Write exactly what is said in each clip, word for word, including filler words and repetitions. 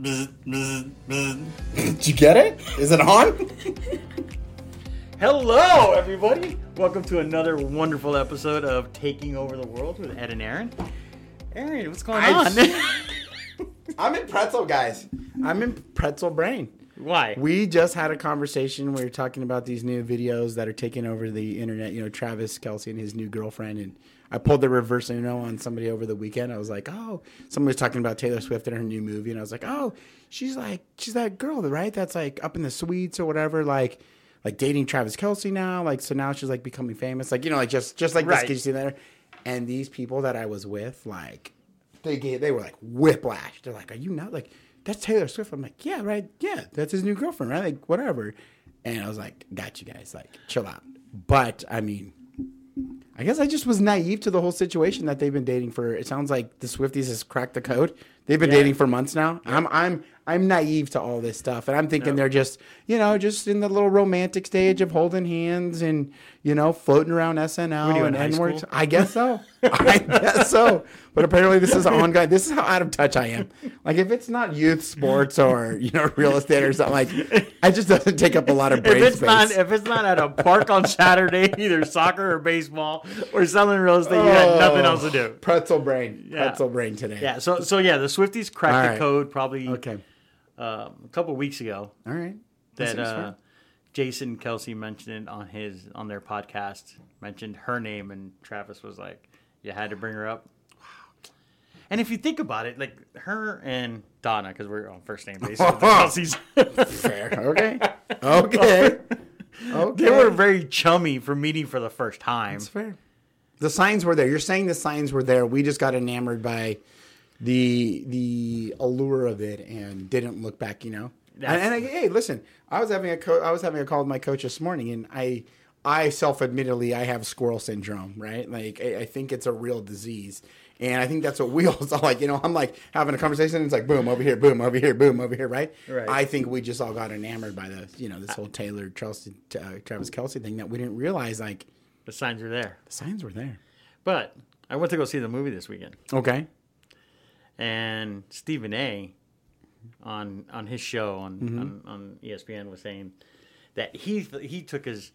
Bzz, bzz, bzz. Did you get it? Is it on? Hello, everybody. Welcome to another wonderful episode of Taking Over the World with Ed and Aaron. Aaron, what's going I on? Just... I'm in pretzel, guys. I'm in pretzel brain. Why? We just had a conversation. We were talking about these new videos that are taking over the internet. You know, Travis Kelce and his new girlfriend, and I pulled the reverse Uno on somebody over the weekend. I was like, oh, somebody was talking about Taylor Swift and her new movie. And I was like, oh, she's like, she's that girl, right? That's like up in the suites or whatever, like like dating Travis Kelce now. Like, so now she's like becoming famous. Like, you know, like just, just like right. this. Could you see that? And these people that I was with, like, they gave, they were like whiplash. They're like, are you not like, that's Taylor Swift? I'm like, yeah, right. Yeah, that's his new girlfriend, right? Like, whatever. And I was like, got you guys. Like, chill out. But, I mean, I guess I just was naive to the whole situation that they've been dating for. It sounds like the Swifties has cracked the code. They've been yeah. dating for months now. Yeah. I'm I'm I'm naive to all this stuff, and I'm thinking no. they're just you know just in the little romantic stage of holding hands and you know floating around S N L you, and N-words. I guess so. I guess so. But apparently this is ongoing. This is how out of touch I am. Like if it's not youth sports or you know real estate or something, like I just doesn't take up a lot of brain if it's space. Not, if it's not at a park on Saturday, either soccer or baseball or selling real estate, oh, you got nothing else to do. Pretzel brain. Yeah. Pretzel brain today. Yeah. So so yeah, the Swift. Swifties cracked right. the code probably okay. um, a couple of weeks ago. All right, that, that uh, Jason Kelce mentioned it on his on their podcast. Mentioned her name, and Travis was like, "You had to bring her up." Wow. And if you think about it, like her and Donna, because we're on first name basis. Kelce's fair. Okay. Okay. Okay. They were very chummy for meeting for the first time. That's fair. The signs were there. You're saying the signs were there. We just got enamored by the the allure of it and didn't look back, you know. That's and, and I, hey, listen, I was having a co- I was having a call with my coach this morning, and I I self admittedly I have squirrel syndrome, right? Like I, I think it's a real disease, and I think that's what we all saw. Like you know, I'm like having a conversation, and it's like boom over here, boom over here, boom over here, right? Right. I think we just all got enamored by the you know this whole Taylor Chelsea, uh, Travis Kelce thing that we didn't realize like the signs were there. The signs were there. But I went to go see the movie this weekend. Okay. And Stephen A. on on his show on, mm-hmm. on, on E S P N was saying that he he took his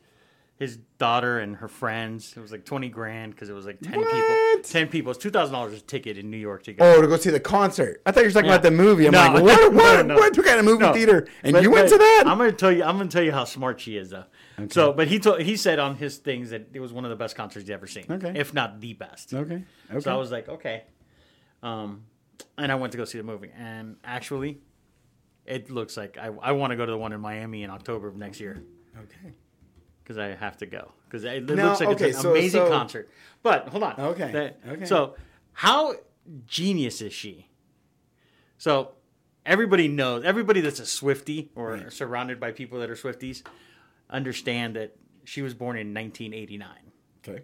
his daughter and her friends. It was like twenty grand because it was like ten what? people. Ten people. It's two thousand dollars a ticket in New York to go. Oh, to go see the concert. I thought you were talking yeah. about the movie. I'm no, like, what? What? No, no. What? What kind of movie no. theater? And but, you went to that? I'm gonna tell you. I'm gonna tell you how smart she is, though. Okay. So, but he told, he said on his things that it was one of the best concerts he's ever seen, okay. if not the best. Okay. Okay. So I was like, okay. Um. And I went to go see the movie, and actually, it looks like I, I want to go to the one in Miami in October of next year. Okay. Because I have to go. Because it, it now, looks like okay, it's an so, amazing so, concert. But, hold on. Okay. That, okay. So, how genius is she? So, everybody knows, everybody that's a Swiftie or right. surrounded by people that are Swifties understand that she was born in nineteen eighty-nine. Okay.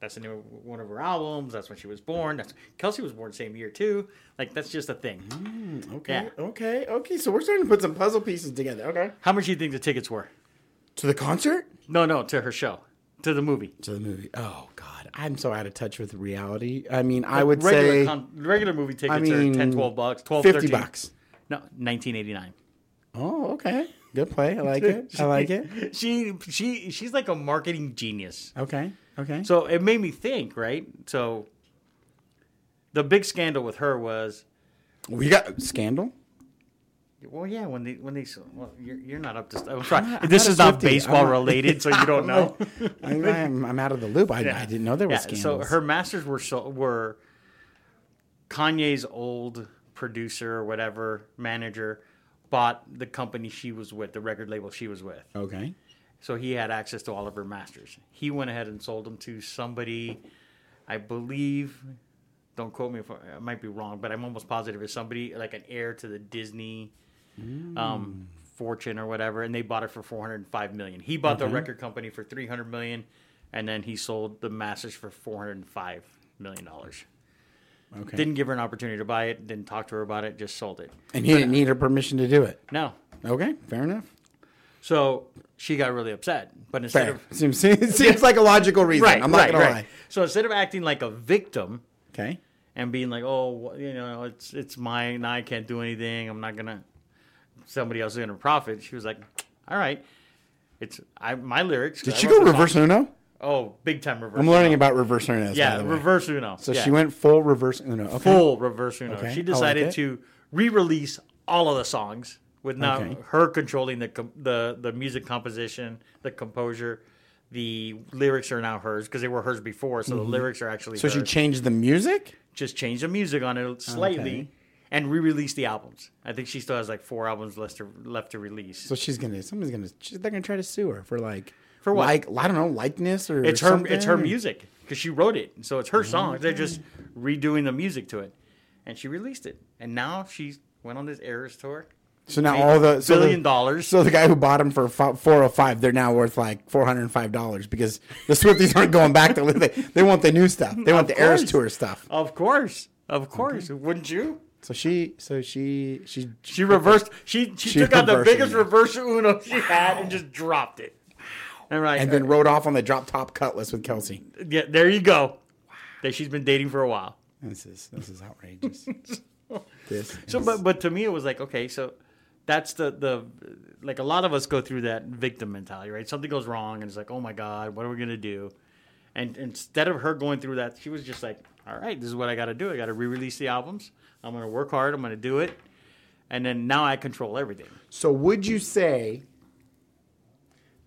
That's the name of one of her albums. That's when she was born. That's Kelce was born the same year, too. Like, that's just a thing. Mm, okay, yeah. okay, okay. So we're starting to put some puzzle pieces together. Okay. How much do you think the tickets were? To the concert? No, no, to her show. To the movie. To the movie. Oh, God. I'm so out of touch with reality. I mean, I would regular say... Con- regular movie tickets I mean, are ten, twelve bucks. twelve, fifty thirteen. Bucks. No, nineteen eighty-nine. Oh, okay. Good play. I like it. I like it. she she She's like a marketing genius. Okay. Okay. So it made me think, right? So the big scandal with her was we got scandal. Well, yeah. When they when they well, you're you're not up to stuff. I'm sorry. I'm this not is not baseball I'm related, not, so you don't know. I'm, I'm I'm out of the loop. I, yeah. I didn't know there was yeah, scandals. So her masters were so, were Kanye's old producer or whatever manager bought the company she was with, the record label she was with. Okay. So he had access to all of her masters. He went ahead and sold them to somebody, I believe, don't quote me if I, I might be wrong, but I'm almost positive it's somebody, like an heir to the Disney mm. um, fortune or whatever, and they bought it for four hundred five million dollars. He bought mm-hmm. the record company for three hundred million dollars, and then he sold the masters for four hundred five million dollars. Okay. Didn't give her an opportunity to buy it, didn't talk to her about it, just sold it. And he but, didn't need her permission to do it? No. Okay, fair enough. So she got really upset, but instead Fair. of seems, seems, seems like a logical reason, right, I'm not right, gonna right. lie. So instead of acting like a victim, okay, and being like, oh, you know, it's it's mine. I can't do anything. I'm not gonna. Somebody else is gonna profit. She was like, all right, it's I my lyrics. Did I she go reverse song. Uno? Oh, big time reverse. I'm learning Uno. about reverse Uno. Yeah, by the way. reverse Uno. So yeah. she went full reverse Uno. Okay. Full reverse Uno. Okay. She decided like to re-release all of the songs with not okay. her controlling the the the music composition, the composure. The lyrics are now hers because they were hers before, so mm-hmm. the lyrics are actually so hers. So she changed the music? Just changed the music on it slightly okay. and re-released the albums. I think she still has like four albums left to, left to release. So she's going to, somebody's going to, they're going to try to sue her for like, for what? Like, I don't know, likeness or it's her, something? It's her music because she wrote it. So it's her okay. song. They're just redoing the music to it. And she released it. And now she went on this Eras Tour. So now all the so billion the, dollars. So the guy who bought them for four oh five, they're now worth like four hundred five dollars because the Swifties aren't going back to live. They, they want the new stuff. They want of the course. Eras Tour stuff. Of course, of course. Okay. Wouldn't you? So she, so she, she, she reversed. She she, she took out the biggest Uno. reverse Uno she had and just dropped it. Wow. Right. And then rode off on the drop top cutlass with Kelce. Yeah, there you go. Wow. That she's been dating for a while. This is this is outrageous. this. Is. So, but but to me, it was like okay, so. That's the, the like a lot of us go through that victim mentality, right? Something goes wrong and it's like, oh my God, what are we going to do? And instead of her going through that, she was just like, all right, this is what I got to do. I got to re-release the albums. I'm going to work hard. I'm going to do it. And then now I control everything. So would you say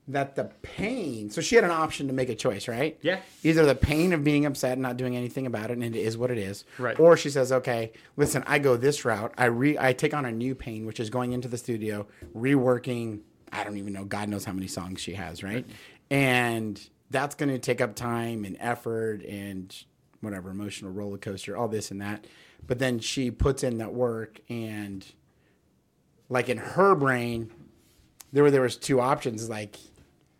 that the pain, so she had an option to make a choice, right? Yeah. Either the pain of being upset and not doing anything about it and it is what it is. Right. Or she says, okay, listen, I go this route. I re, I take on a new pain, which is going into the studio, reworking, I don't even know, God knows how many songs she has, right? Right. And that's going to take up time and effort and whatever, emotional roller coaster, all this and that. But then she puts in that work and like in her brain, there were there was two options like...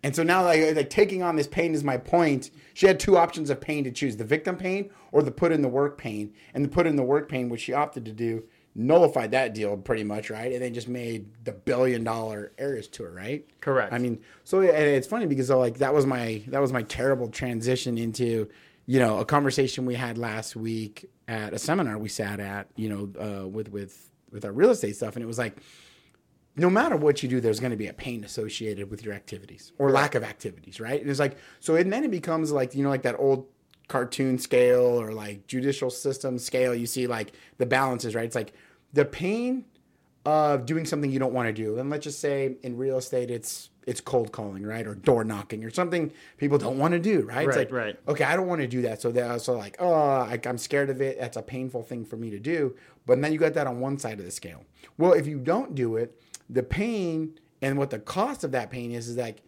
And so now, like, like, taking on this pain is my point. She had two options of pain to choose, the victim pain or the put in the work pain. And the put in the work pain, which she opted to do, nullified that deal pretty much, right? And then just made the billion dollar Eras Tour, right? Correct. I mean, so and it's funny because like that was my that was my terrible transition into, you know, a conversation we had last week at a seminar we sat at, you know, uh, with, with, with our real estate stuff. And it was like, no matter what you do, there's going to be a pain associated with your activities or lack of activities, right? And it's like, so and then it becomes like, you know, like that old cartoon scale or like judicial system scale. You see like the balances, right? It's like the pain of doing something you don't want to do. And let's just say in real estate, it's it's cold calling, right? Or door knocking or something people don't want to do, right? Right, it's like, right. Okay, I don't want to do that. So they're also like, oh, I, I'm scared of it. That's a painful thing for me to do. But then you got that on one side of the scale. Well, if you don't do it, the pain and what the cost of that pain is, is like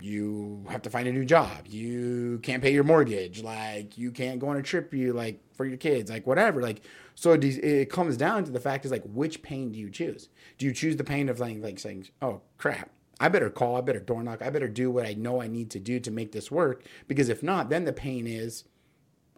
you have to find a new job. You can't pay your mortgage. Like you can't go on a trip you like for your kids, like whatever. Like, so it comes down to the fact is like, which pain do you choose? Do you choose the pain of like, like saying, oh crap, I better call, I better door knock. I better do what I know I need to do to make this work. Because if not, then the pain is,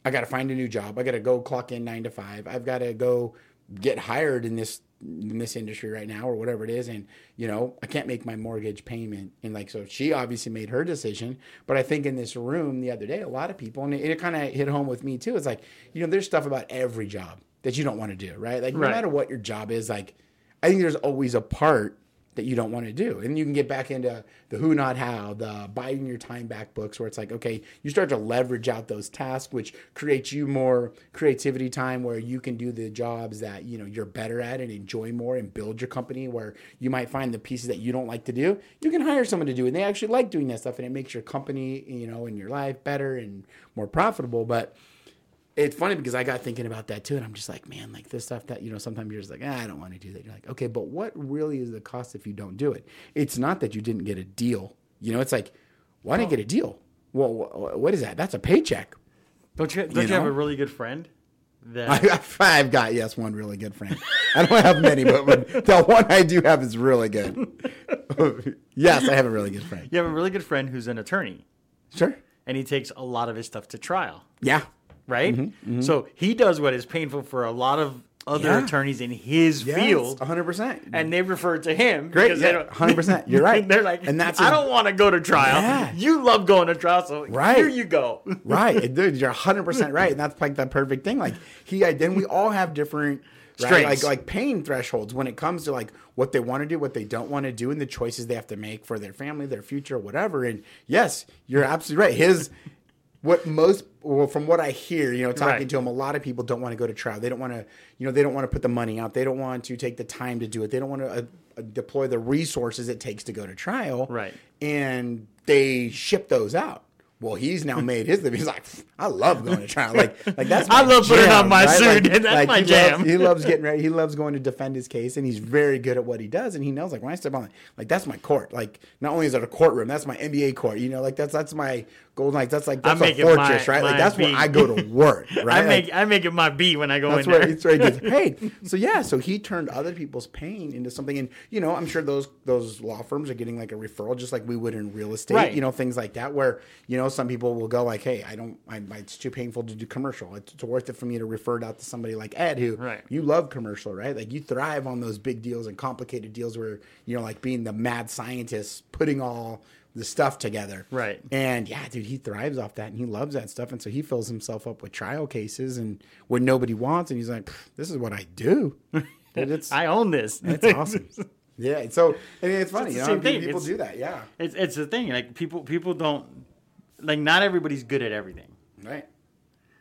I got to find a new job. I got to go clock in nine to five. I've got to go get hired in this in this industry right now or whatever it is. And, you know, I can't make my mortgage payment. And like, so she obviously made her decision, but I think in this room the other day, a lot of people, and it, it kind of hit home with me too. It's like, you know, there's stuff about every job that you don't want to do, right? Like right. No matter what your job is, like, I think there's always a part that you don't want to do. And you can get back into the who, not how, the buying your time back books where it's like, okay, you start to leverage out those tasks, which creates you more creativity time where you can do the jobs that, you know, you're better at and enjoy more and build your company where you might find the pieces that you don't like to do. You can hire someone to do it. And they actually like doing that stuff and it makes your company, you know, and your life better and more profitable. But it's funny because I got thinking about that too. And I'm just like, man, like this stuff that, you know, sometimes you're just like, ah, I don't want to do that. You're like, okay, but what really is the cost if you don't do it? It's not that you didn't get a deal. You know, it's like, why didn't oh. I get a deal? Well, what is that? That's a paycheck. Don't you, don't you, you know? have a really good friend? That... I, I've got, yes, one really good friend. I don't have many, but the one I do have is really good. Yes, I have a really good friend. You have a really good friend who's an attorney. Sure. And he takes a lot of his stuff to trial. Yeah. Right? Mm-hmm, mm-hmm. So he does what is painful for a lot of other yeah. attorneys in his yes, field. one hundred percent. And they refer to him. Great. Because yeah, they don't, one hundred percent. You're right. They're like, and that's I a, don't want to go to trial. Yeah. You love going to trial, so right. here you go. Right. Dude, you're one hundred percent right. And that's like the perfect thing. Like, he, then we all have different... Right? Like like pain thresholds when it comes to like what they want to do, what they don't want to do, and the choices they have to make for their family, their future, whatever. And yes, you're absolutely right. His what most well from what I hear, you know, talking right. to him, a lot of people don't want to go to trial. They don't want to, you know, they don't want to put the money out. They don't want to take the time to do it. They don't want to uh, deploy the resources it takes to go to trial. Right. And they ship those out. Well, he's now made his living. He's like, I love going to trial. Like, like that's my I love jam, putting on my right? suit. Like, and that's like my he jam. Loves, he loves getting ready. He loves going to defend his case, and he's very good at what he does. And he knows, like, when I step on, like, that's my court. Like, not only is it a courtroom, that's my N B A court. You know, like that's that's my golden. Like, that's like that's I a fortress, my, right? My like, that's beat. Where I go to work, right? I make like, I make it my beat when I go that's in where, there. That's where he gets paid. So yeah, so he turned other people's pain into something, and you know, I'm sure those those law firms are getting like a referral, just like we would in real estate, right. you know, things like that, where you know. Some people will go like, hey, I don't, I, it's too painful to do commercial. It's, it's worth it for me to refer it out to somebody like Ed, who right. you love commercial, right? Like you thrive on those big deals and complicated deals where, you know, like being the mad scientist, putting all the stuff together. Right. And yeah, dude, he thrives off that and he loves that stuff. And so he fills himself up with trial cases and what nobody wants. And he's like, this is what I do. It's, I own this. That's awesome. Yeah. So, I mean, it's funny. It's you know, people it's, do that. Yeah. It's, it's the thing. Like people, people don't. Like, not everybody's good at everything. Right.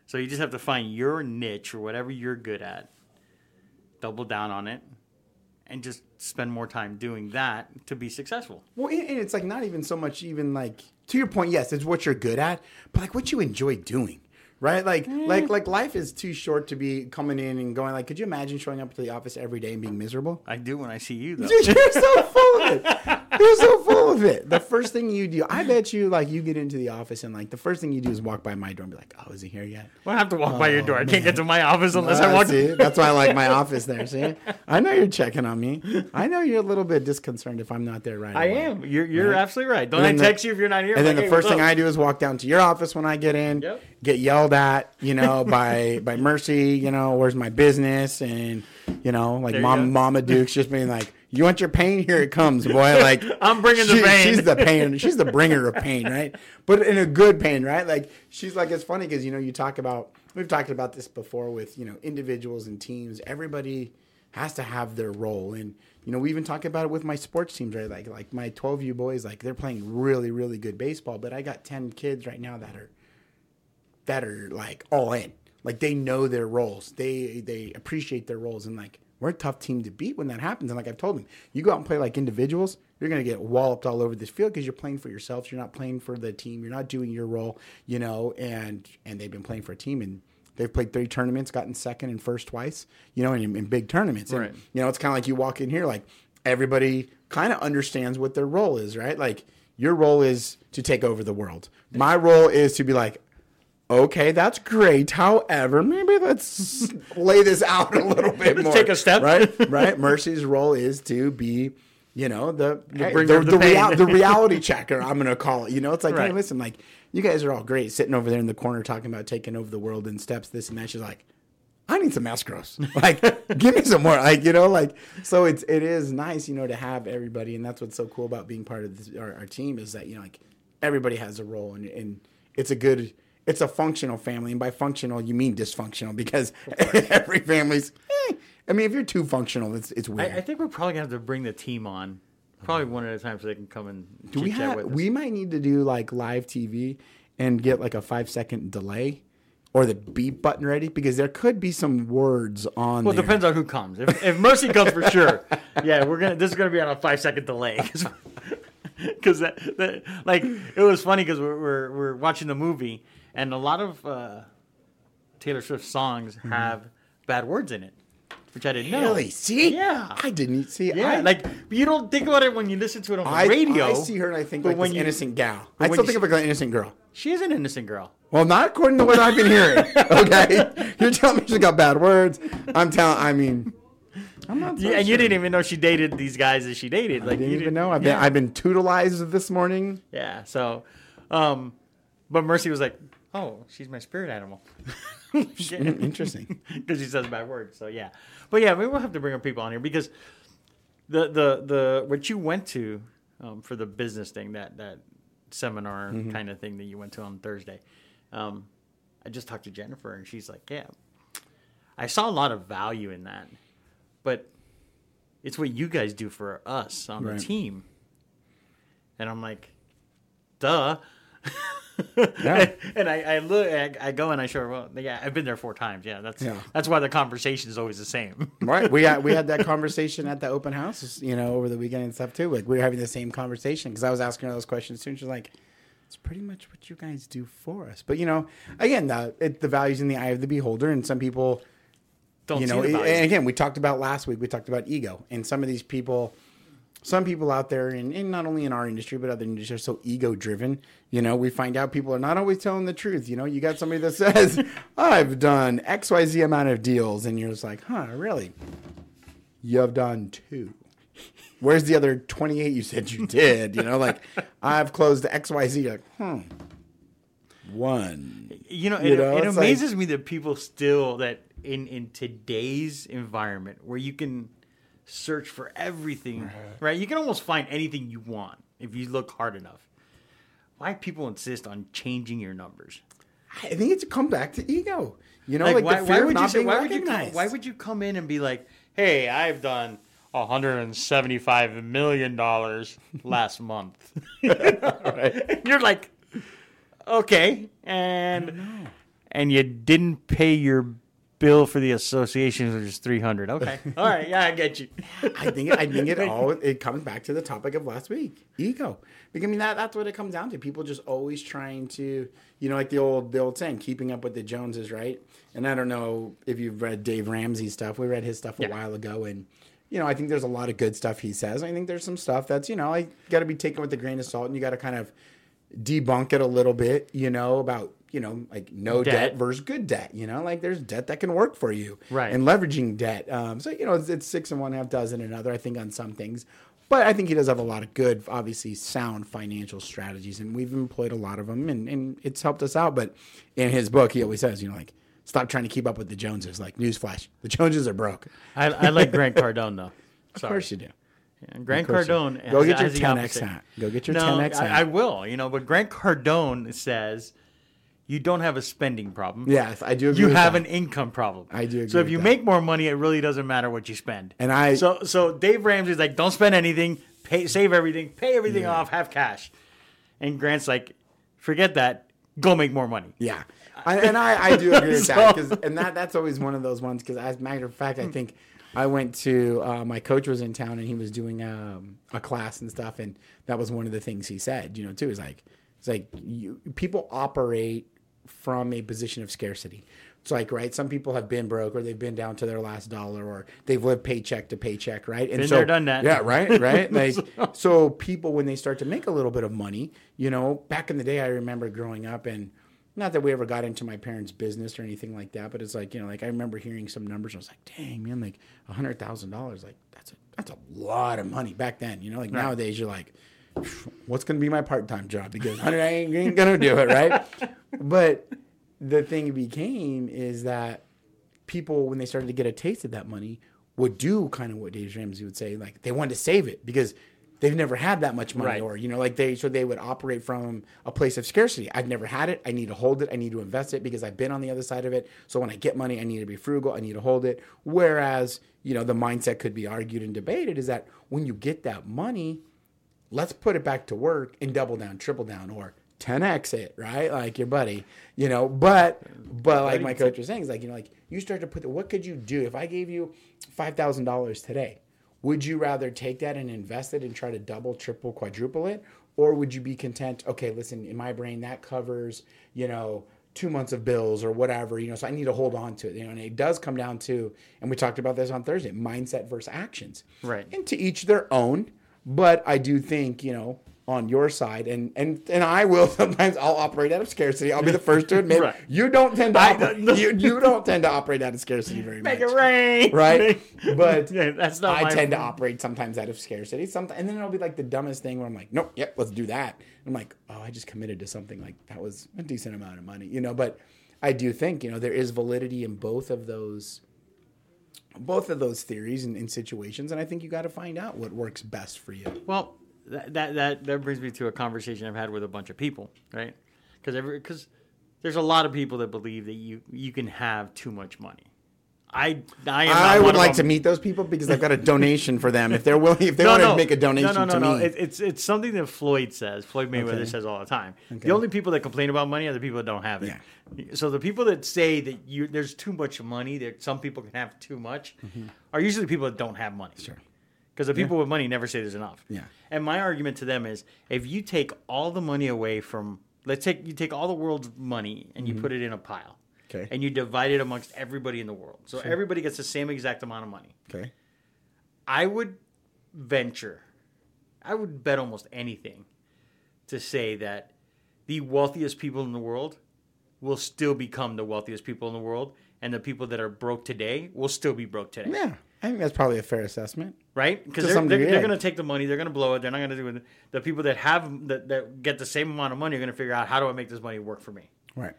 So you just have to find your niche or whatever you're good at, double down on it, and just spend more time doing that to be successful. Well, and it's, like, not even so much even, like, to your point, yes, it's what you're good at, but, like, what you enjoy doing. Right? Like, mm. like, like life is too short to be coming in and going, like, could you imagine showing up to the office every day and being miserable? I do when I see you, though. Dude, you're so full of it. You're so full of it. The first thing you do, I bet you, like, you get into the office and, like, the first thing you do is walk by my door and be like, oh, is he here yet? Well, I have to walk oh, by your door. I man. can't get to my office unless no, I walk. See? That's why I like my office there, see? I know you're checking on me. I know you're a little bit disconcerted if I'm not there right now. I away. am. You're, you're right? absolutely right. Don't I text the, you if you're not here? And then like, the hey, first thing up? I do is walk down to your office when I get in. Yep. Get yelled at, you know, by by Mercy, you know, where's my business? And, you know, like you mom, Mama Duke's just being like, you want your pain? Here it comes, boy. Like I'm bringing she, the pain. She's the pain. She's the bringer of pain, right? But in a good pain, right? Like she's like, it's funny because, you know, you talk about, we've talked about this before with, you know, individuals and teams. Everybody has to have their role. And, you know, we even talk about it with my sports teams, right? Like, like my twelve U boys, like they're playing really, really good baseball. But I got ten kids right now that are, that are like all in, like they know their roles, they they appreciate their roles, and like we're a tough team to beat when that happens. And like I've told them, you go out and play like individuals, you're gonna get walloped all over this field because you're playing for yourselves, you're not playing for the team, you're not doing your role, you know. And and they've been playing for a team and they've played three tournaments, gotten second and first twice, you know, in, in big tournaments. Right. And you know, it's kind of like you walk in here, like everybody kind of understands what their role is, right? Like your role is to take over the world. My role is to be like, okay, that's great. However, maybe let's lay this out a little bit more. Let's take a step. Right? Right? Mercy's role is to be, you know, the the, hey, the, the, the, rea- the reality checker, I'm going to call it. You know, it's like, right. hey, listen, like, you guys are all great sitting over there in the corner talking about taking over the world in steps, this and that. She's like, I need some escrows. Like, give me some more. Like, you know, like, so it's, it is nice, you know, to have everybody. And that's what's so cool about being part of this, our, our team is that, you know, like, everybody has a role and, and it's a good... It's a functional family, and by functional, you mean dysfunctional, because every family's, eh. I mean, if you're too functional, it's it's weird. I, I think we're probably going to have to bring the team on, probably one at a time, so they can come and do we have, with us. We might need to do, like, live T V and get, like, a five-second delay or the beep button ready, because there could be some words on well, there. Well, it depends on who comes. If, if Mercy comes, for sure. Yeah, we're gonna. this is going to be on a five-second delay. Because, that, that, like, it was funny because we're, we're, we're watching the movie, and a lot of uh, Taylor Swift songs have mm-hmm. bad words in it, which I didn't really? know. Really? See? Yeah. I didn't see. Yeah. I, like, you don't think about it when you listen to it on the I, radio. I see her and I think like an innocent gal. I still think of like an innocent girl. She is an innocent girl. Well, not according to what I've been hearing. Okay? You're telling me she got bad words. I'm telling, I mean... I'm not so yeah, and sure. You didn't even know she dated these guys that she dated. I like, didn't you even didn't, know. I've yeah. been I've been tutelized this morning. Yeah, so... Um, but Mercy was like... oh, she's my spirit animal. Interesting. Because she says bad words. So, yeah. But, yeah, we will have to bring up people on here because the the, the what you went to um, for the business thing, that, that seminar mm-hmm. kind of thing that you went to on Thursday, um, I just talked to Jennifer, and she's like, yeah, I saw a lot of value in that. But it's what you guys do for us on right. the team. And I'm like, duh. Yeah. And I, I look, I, I go, and I show her. Well, yeah, I've been there four times. Yeah, that's yeah. that's why the conversation is always the same. Right. We had, we had that conversation at the open house, you know, over the weekend and stuff too. Like we were having the same conversation because I was asking her those questions too. And she's like, "It's pretty much what you guys do for us." But you know, again, the it, the value's in the eye of the beholder, and some people don't. You know, see the value. And again, we talked about last week. We talked about ego, and some of these people. Some people out there, and, and not only in our industry, but other industries, are so ego-driven. You know, we find out people are not always telling the truth. You know, you got somebody that says, I've done X Y Z amount of deals. And you're just like, huh, really? You've done two. Where's the other twenty-eight you said you did? You know, like, I've closed X Y Z. Like, hmm. One. You know, it, you know, it amazes like, me that people still, that in, in today's environment where you can... search for everything, right. right? You can almost find anything you want if you look hard enough. Why people insist on changing your numbers? I think it's a comeback to ego. You know, like, like why, the fear why would of not you say, why would you come, why would you come in and be like, "Hey, I've done one hundred seventy-five million dollars last month." Right. You're like, okay, and and you didn't pay your bill for the association was just three hundred. Okay. All right. Yeah, I get you. I think I think it all it comes back to the topic of last week, ego. Because I mean that that's what it comes down to. People just always trying to, you know, like the old the old saying, keeping up with the Joneses, right? And I don't know if you've read Dave Ramsey's stuff. We read his stuff a yeah. while ago, and you know, I think there's a lot of good stuff he says. I think there's some stuff that's, you know, like got to be taken with a grain of salt, and you got to kind of debunk it a little bit, you know, about you know, like no debt. debt versus good debt, you know, like there's debt that can work for you right. and leveraging debt. Um, so, you know, it's, it's six and one half dozen another, I think on some things, but I think he does have a lot of good, obviously sound financial strategies, and we've employed a lot of them, and, and it's helped us out. But in his book, he always says, you know, like stop trying to keep up with the Joneses, like newsflash, the Joneses are broke. I, I like Grant Cardone though. Sorry. Of course you do. And Grant Cardone. You. Go, get as, as ten X hat. Go get your no, ten X hat. I, I will, you know, but Grant Cardone says, you don't have a spending problem. Yes, I do agree. You with have that. An income problem. I do agree. So if you with make that. More money, it really doesn't matter what you spend. And I so so Dave Ramsey's like, don't spend anything, pay, save everything, pay everything yeah. off, have cash. And Grant's like, forget that, go make more money. Yeah, I, and I, I do agree with so, that because and that that's always one of those ones because as a matter of fact, I think I went to uh, my coach was in town and he was doing um, a class and stuff, and that was one of the things he said. You know, too is like it's like you, people operate from a position of scarcity. It's like, right, some people have been broke or they've been down to their last dollar or they've lived paycheck to paycheck, right? And been so, there, done that. Yeah, right, right. Like, so people, when they start to make a little bit of money, you know, back in the day, I remember growing up, and not that we ever got into my parents' business or anything like that, but it's like, you know, like I remember hearing some numbers, and I was like, dang, man, like one hundred thousand dollars, like that's a, that's a lot of money back then, you know, like right. nowadays you're like, what's going to be my part-time job? Because I ain't, ain't going to do it, right? But the thing became is that people, when they started to get a taste of that money, would do kind of what Dave Ramsey would say, like they wanted to save it because they've never had that much money right. or, you know, like they, so they would operate from a place of scarcity. I've never had it. I need to hold it. I need to invest it because I've been on the other side of it. So when I get money, I need to be frugal. I need to hold it. Whereas, you know, the mindset could be argued and debated is that when you get that money, let's put it back to work and double down, triple down, or ten X it, right? Like your buddy, you know, but, but like my coach was saying, it's like, you know, like you start to put the, what could you do? If I gave you five thousand dollars today, would you rather take that and invest it and try to double, triple, quadruple it? Or would you be content? Okay, listen, in my brain, that covers, you know, two months of bills or whatever, you know, so I need to hold on to it, you know, and it does come down to, and we talked about this on Thursday, mindset versus actions. Right. And to each their own. But I do think, you know, on your side, and and and I will sometimes. I'll operate out of scarcity. I'll be the first to admit right. you don't tend to operate, you you don't tend to operate out of scarcity very Make much. Make it rain, right? But yeah, that's not I tend point. to operate sometimes out of scarcity. Sometimes, and then it'll be like the dumbest thing where I'm like, nope, yep, let's do that. And I'm like, oh, I just committed to something like that was a decent amount of money, you know. But I do think you know there is validity in both of those. Both of those theories and, and situations, and I think you got to find out what works best for you. Well, that, that that that brings me to a conversation I've had with a bunch of people, right? Because every because there's a lot of people that believe that you you can have too much money. I I, am I would like to meet those people because I've got a donation for them if they're willing if they no, want no. to make a donation no, no, no, to no. me. It, it's it's something that Floyd says. Floyd Mayweather okay. says all the time. Okay. The only people that complain about money are the people that don't have it. Yeah. So the people that say that you there's too much money, that some people can have too much, mm-hmm. are usually people that don't have money. Sure. Because the people yeah. with money never say there's enough. Yeah. And my argument to them is if you take all the money away from let's take you take all the world's money and mm-hmm. you put it in a pile. Okay. And you divide it amongst everybody in the world. So sure. everybody gets the same exact amount of money. Okay. I would venture, I would bet almost anything to say that the wealthiest people in the world will still become the wealthiest people in the world. And the people that are broke today will still be broke today. Yeah. I think that's probably a fair assessment. Right? Because they're, they're, they're going to take the money. They're going to blow it. They're not going to do it. The people that have that, that get the same amount of money are going to figure out, how do I make this money work for me? Right.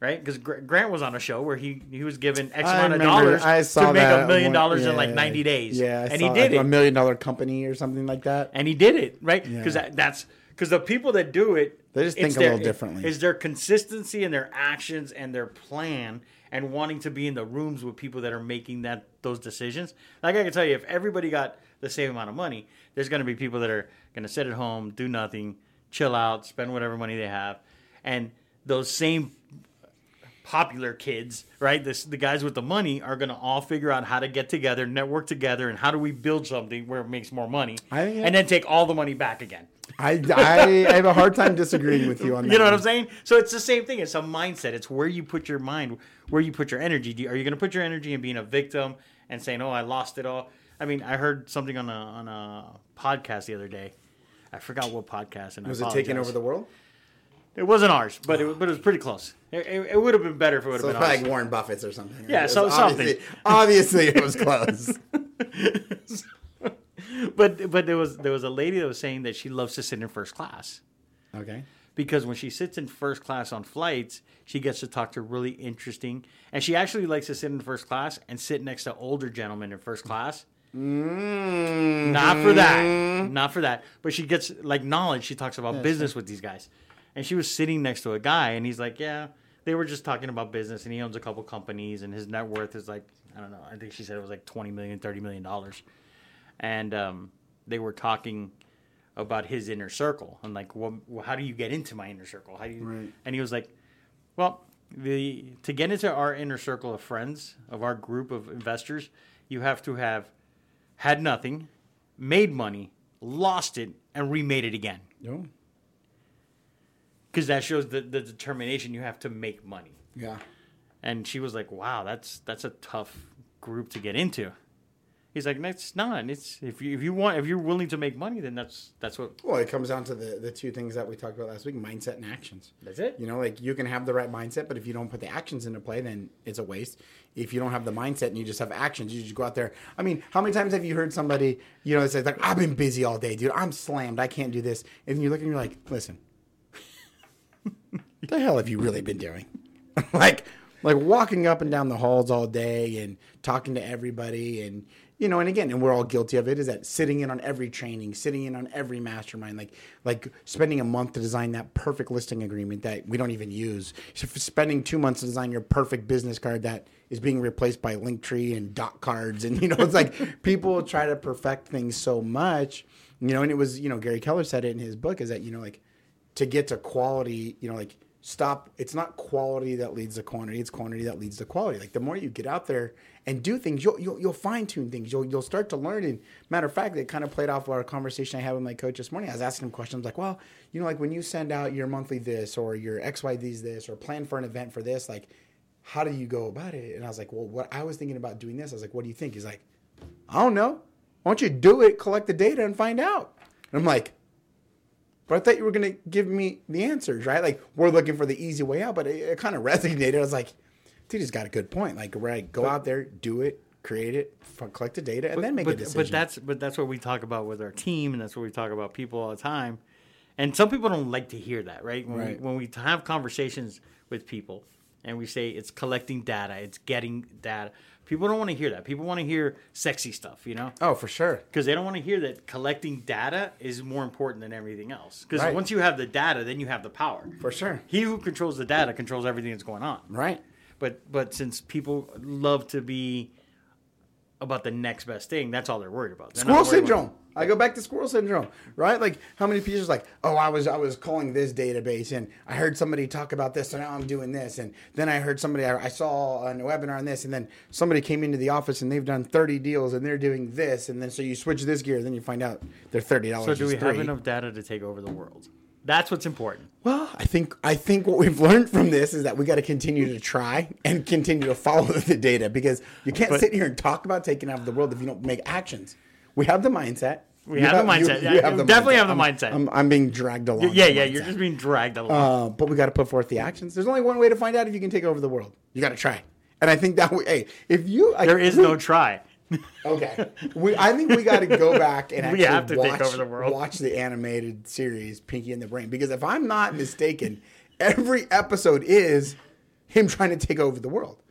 Right? Because Grant was on a show where he, he was given X amount of dollars to make a million dollars in like ninety days. Yeah, and he did it. A million dollar company or something like that. And he did it, right? Because yeah. that, that's because the people that do it, they just think a little differently. Is their consistency and their actions and their plan and wanting to be in the rooms with people that are making that those decisions. Like I can tell you, if everybody got the same amount of money, there's going to be people that are going to sit at home, do nothing, chill out, spend whatever money they have, and those same popular kids, right? This, the guys with the money are going to all figure out how to get together, network together, and how do we build something where it makes more money, I, yeah. and then take all the money back again. I, I have a hard time disagreeing with you on that. You know what I'm saying? So it's the same thing. It's a mindset. It's where you put your mind, where you put your energy. Are you going to put your energy in being a victim and saying, oh, I lost it all? I mean, I heard something on a on a podcast the other day. I forgot what podcast. And was it Taking Over the World? It wasn't ours, but it, but it was pretty close. It, it would have been better if it would have so been ours. Like Warren Buffett's or something. Right? Yeah, so obviously, something. Obviously, it was close. but but there was there was a lady that was saying that she loves to sit in first class. Okay. Because when she sits in first class on flights, she gets to talk to really interesting, and she actually likes to sit in first class and sit next to older gentlemen in first class. Mm-hmm. Not for that. Not for that. But she gets like knowledge. She talks about That's business true. with these guys. And she was sitting next to a guy, and he's like, yeah, they were just talking about business, and he owns a couple companies, and his net worth is like, I don't know, I think she said it was like twenty million dollars, thirty million dollars. And um, they were talking about his inner circle. I'm like, well, how do you get into my inner circle? How do you? Right. And he was like, well, the to get into our inner circle of friends, of our group of investors, you have to have had nothing, made money, lost it, and remade it again. No. Because that shows the, the determination you have to make money. Yeah. And she was like, wow, that's that's a tough group to get into. He's like, no, it's not. It's if you if you want if you're willing to make money, then that's that's what Well, it comes down to the, the two things that we talked about last week, mindset and actions. That's it. You know, like you can have the right mindset, but if you don't put the actions into play, then it's a waste. If you don't have the mindset and you just have actions, you just go out there. I mean, how many times have you heard somebody, you know, say like, I've been busy all day, dude, I'm slammed, I can't do this. And you look and you're like, listen. What the hell have you really been doing? like, like walking up and down the halls all day and talking to everybody, and you know, and again, and we're all guilty of it. Is that sitting in on every training, sitting in on every mastermind, like, like spending a month to design that perfect listing agreement that we don't even use, spending two months to design your perfect business card that is being replaced by Linktree and dot cards, and you know, it's like people try to perfect things so much, you know. And it was, you know, Gary Keller said it in his book, is that you know, like to get to quality, you know, like. Stop. It's not quality that leads to quantity. It's quantity that leads to quality. Like the more you get out there and do things, you'll you'll, you'll fine tune things. You'll you'll start to learn. And matter of fact, it kind of played off our conversation I had with my coach this morning. I was asking him questions like, well, you know, like when you send out your monthly this or your X Y Z's this or plan for an event for this, like how do you go about it? And I was like, well, what I was thinking about doing this. I was like, what do you think? He's like, I don't know. Why don't you do it? Collect the data and find out. And I'm like, But I thought you were going to give me the answers, right? Like, we're looking for the easy way out, but it, it kind of resonated. I was like, dude, he's got a good point. Like, right, go but, out there, do it, create it, collect the data, and but, then make but, a decision. But that's, but that's what we talk about with our team, and that's what we talk about people all the time. And some people don't like to hear that, right? When, right. We, when we have conversations with people and we say it's collecting data, it's getting data, people don't want to hear that. People want to hear sexy stuff, you know? Oh, for sure. Because they don't want to hear that collecting data is more important than everything else. Because right. once you have the data, then you have the power. For sure. He who controls the data controls everything that's going on. Right. But but since people love to be about the next best thing, that's all they're worried about. They're squirrel syndrome. About I go back to squirrel syndrome, right? Like, how many people are like, oh, I was I was calling this database, and I heard somebody talk about this, so now I'm doing this. And then I heard somebody, I, I saw a webinar on this, and then somebody came into the office, and they've done thirty deals, and they're doing this. And then so you switch this gear, and then you find out they're thirty dollars. So do we have enough data to take over the world? That's what's important. Well, I think I think what we've learned from this is that we got to continue to try and continue to follow the data, because you can't but, sit here and talk about taking over the world if you don't make actions. We have the mindset. We have, have the mindset. You, you have the definitely mindset. have the I'm, mindset. I'm, I'm being dragged along. Yeah, yeah, mindset. You're just being dragged along. Uh, but we got to put forth the actions. There's only one way to find out if you can take over the world. You got to try. And I think that we, hey, if you, I, there is we, no try. Okay, we, I think we got to go back and actually we have to watch, take over the world. Watch the animated series Pinky and the Brain, because if I'm not mistaken, every episode is him trying to take over the world,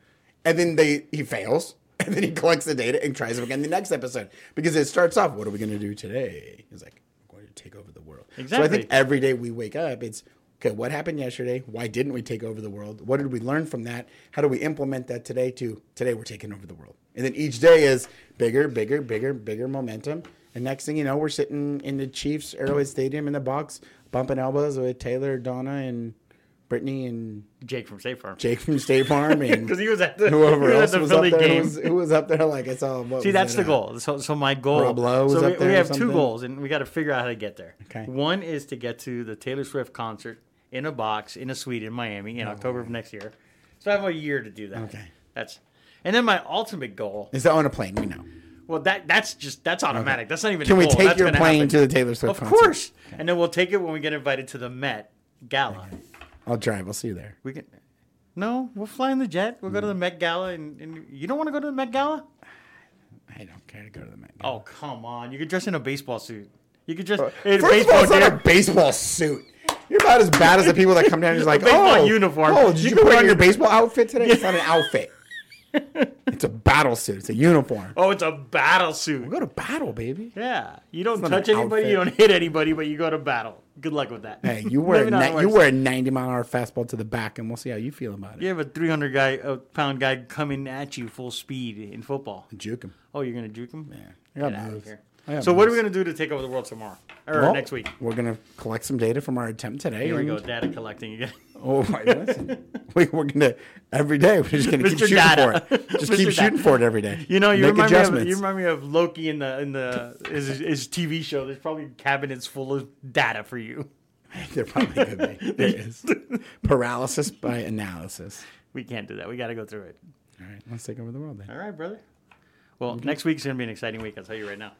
and then they he fails, and then he collects the data and tries it again the next episode, because it starts off, what are we going to do today? He's like, we're going to take over the world. Exactly. So I think every day we wake up, it's okay, what happened yesterday? Why didn't we take over the world? What did we learn from that? How do we implement that today to today we're taking over the world? And then each day is bigger, bigger, bigger, bigger momentum. And next thing you know, we're sitting in the Chiefs Arrowhead Stadium in the box, bumping elbows with Taylor, Donna, and Brittany, and Jake from State Farm. Jake from State Farm. Because he was at the, whoever else at the was Philly up there. Game. Who, was, who was up there? Like, it's all. What See, that's that the goal. At? So, so my goal. Rob Lowe was so up we, there. We have two goals, and we got to figure out how to get there. Okay. One is to get to the Taylor Swift concert in a box in a suite in Miami in oh, October of next year. So I have a year to do that. Okay. That's, and then my ultimate goal is to own a plane. We know. Well, that that's just that's automatic. Okay. That's not even. Can a goal. we take that's your plane happen. to the Taylor Swift? Of concert? Of course. Okay. And then we'll take it when we get invited to the Met Gala. Okay. I'll drive. I'll see you there. We can. No, we'll fly in the jet. We'll mm. go to the Met Gala, and, and you don't want to go to the Met Gala? I don't care to go to the Met Gala. Oh, come on! You could dress in a baseball suit. You could dress. Uh, in first baseball of all, it's not a baseball suit. You're about as bad as the people that come down and just like, oh, uniform. Oh, did you, you put on your baseball outfit today? Yeah. It's not an outfit. It's a battle suit. It's a uniform. Oh, it's a battle suit. We go to battle, baby. Yeah. You don't touch anybody. Outfit. You don't hit anybody, but you go to battle. Good luck with that. Hey, you wear, na- you wear a ninety-mile-an-hour fastball to the back, and we'll see how you feel about it. You have a three hundred pound guy, guy coming at you full speed in football. Juke him. Oh, you're going to juke him? Yeah. I got moves. So what are we going to do to take over the world tomorrow? Or well, next week? We're going to collect some data from our attempt today. Here we go, data collecting again. Oh, my goodness. we, we're going to, every day, we're just going to keep shooting data. for it. Just keep data. shooting for it every day. You know, you remind, me of, you remind me of Loki in the in the his, his T V show. There's probably cabinets full of data for you. There probably could be. There is. Paralysis by analysis. We can't do that. We got to go through it. All right. Let's take over the world then. All right, brother. Well, okay. Next week's going to be an exciting week. I'll tell you right now.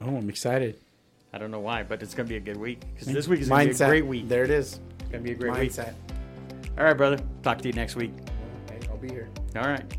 Oh, I'm excited. I don't know why, but it's going to be a good week. Because this week is going to be a great week. There it is. It's going to be a great Mindset. week. All right, brother. Talk to you next week. Okay, I'll be here. All right.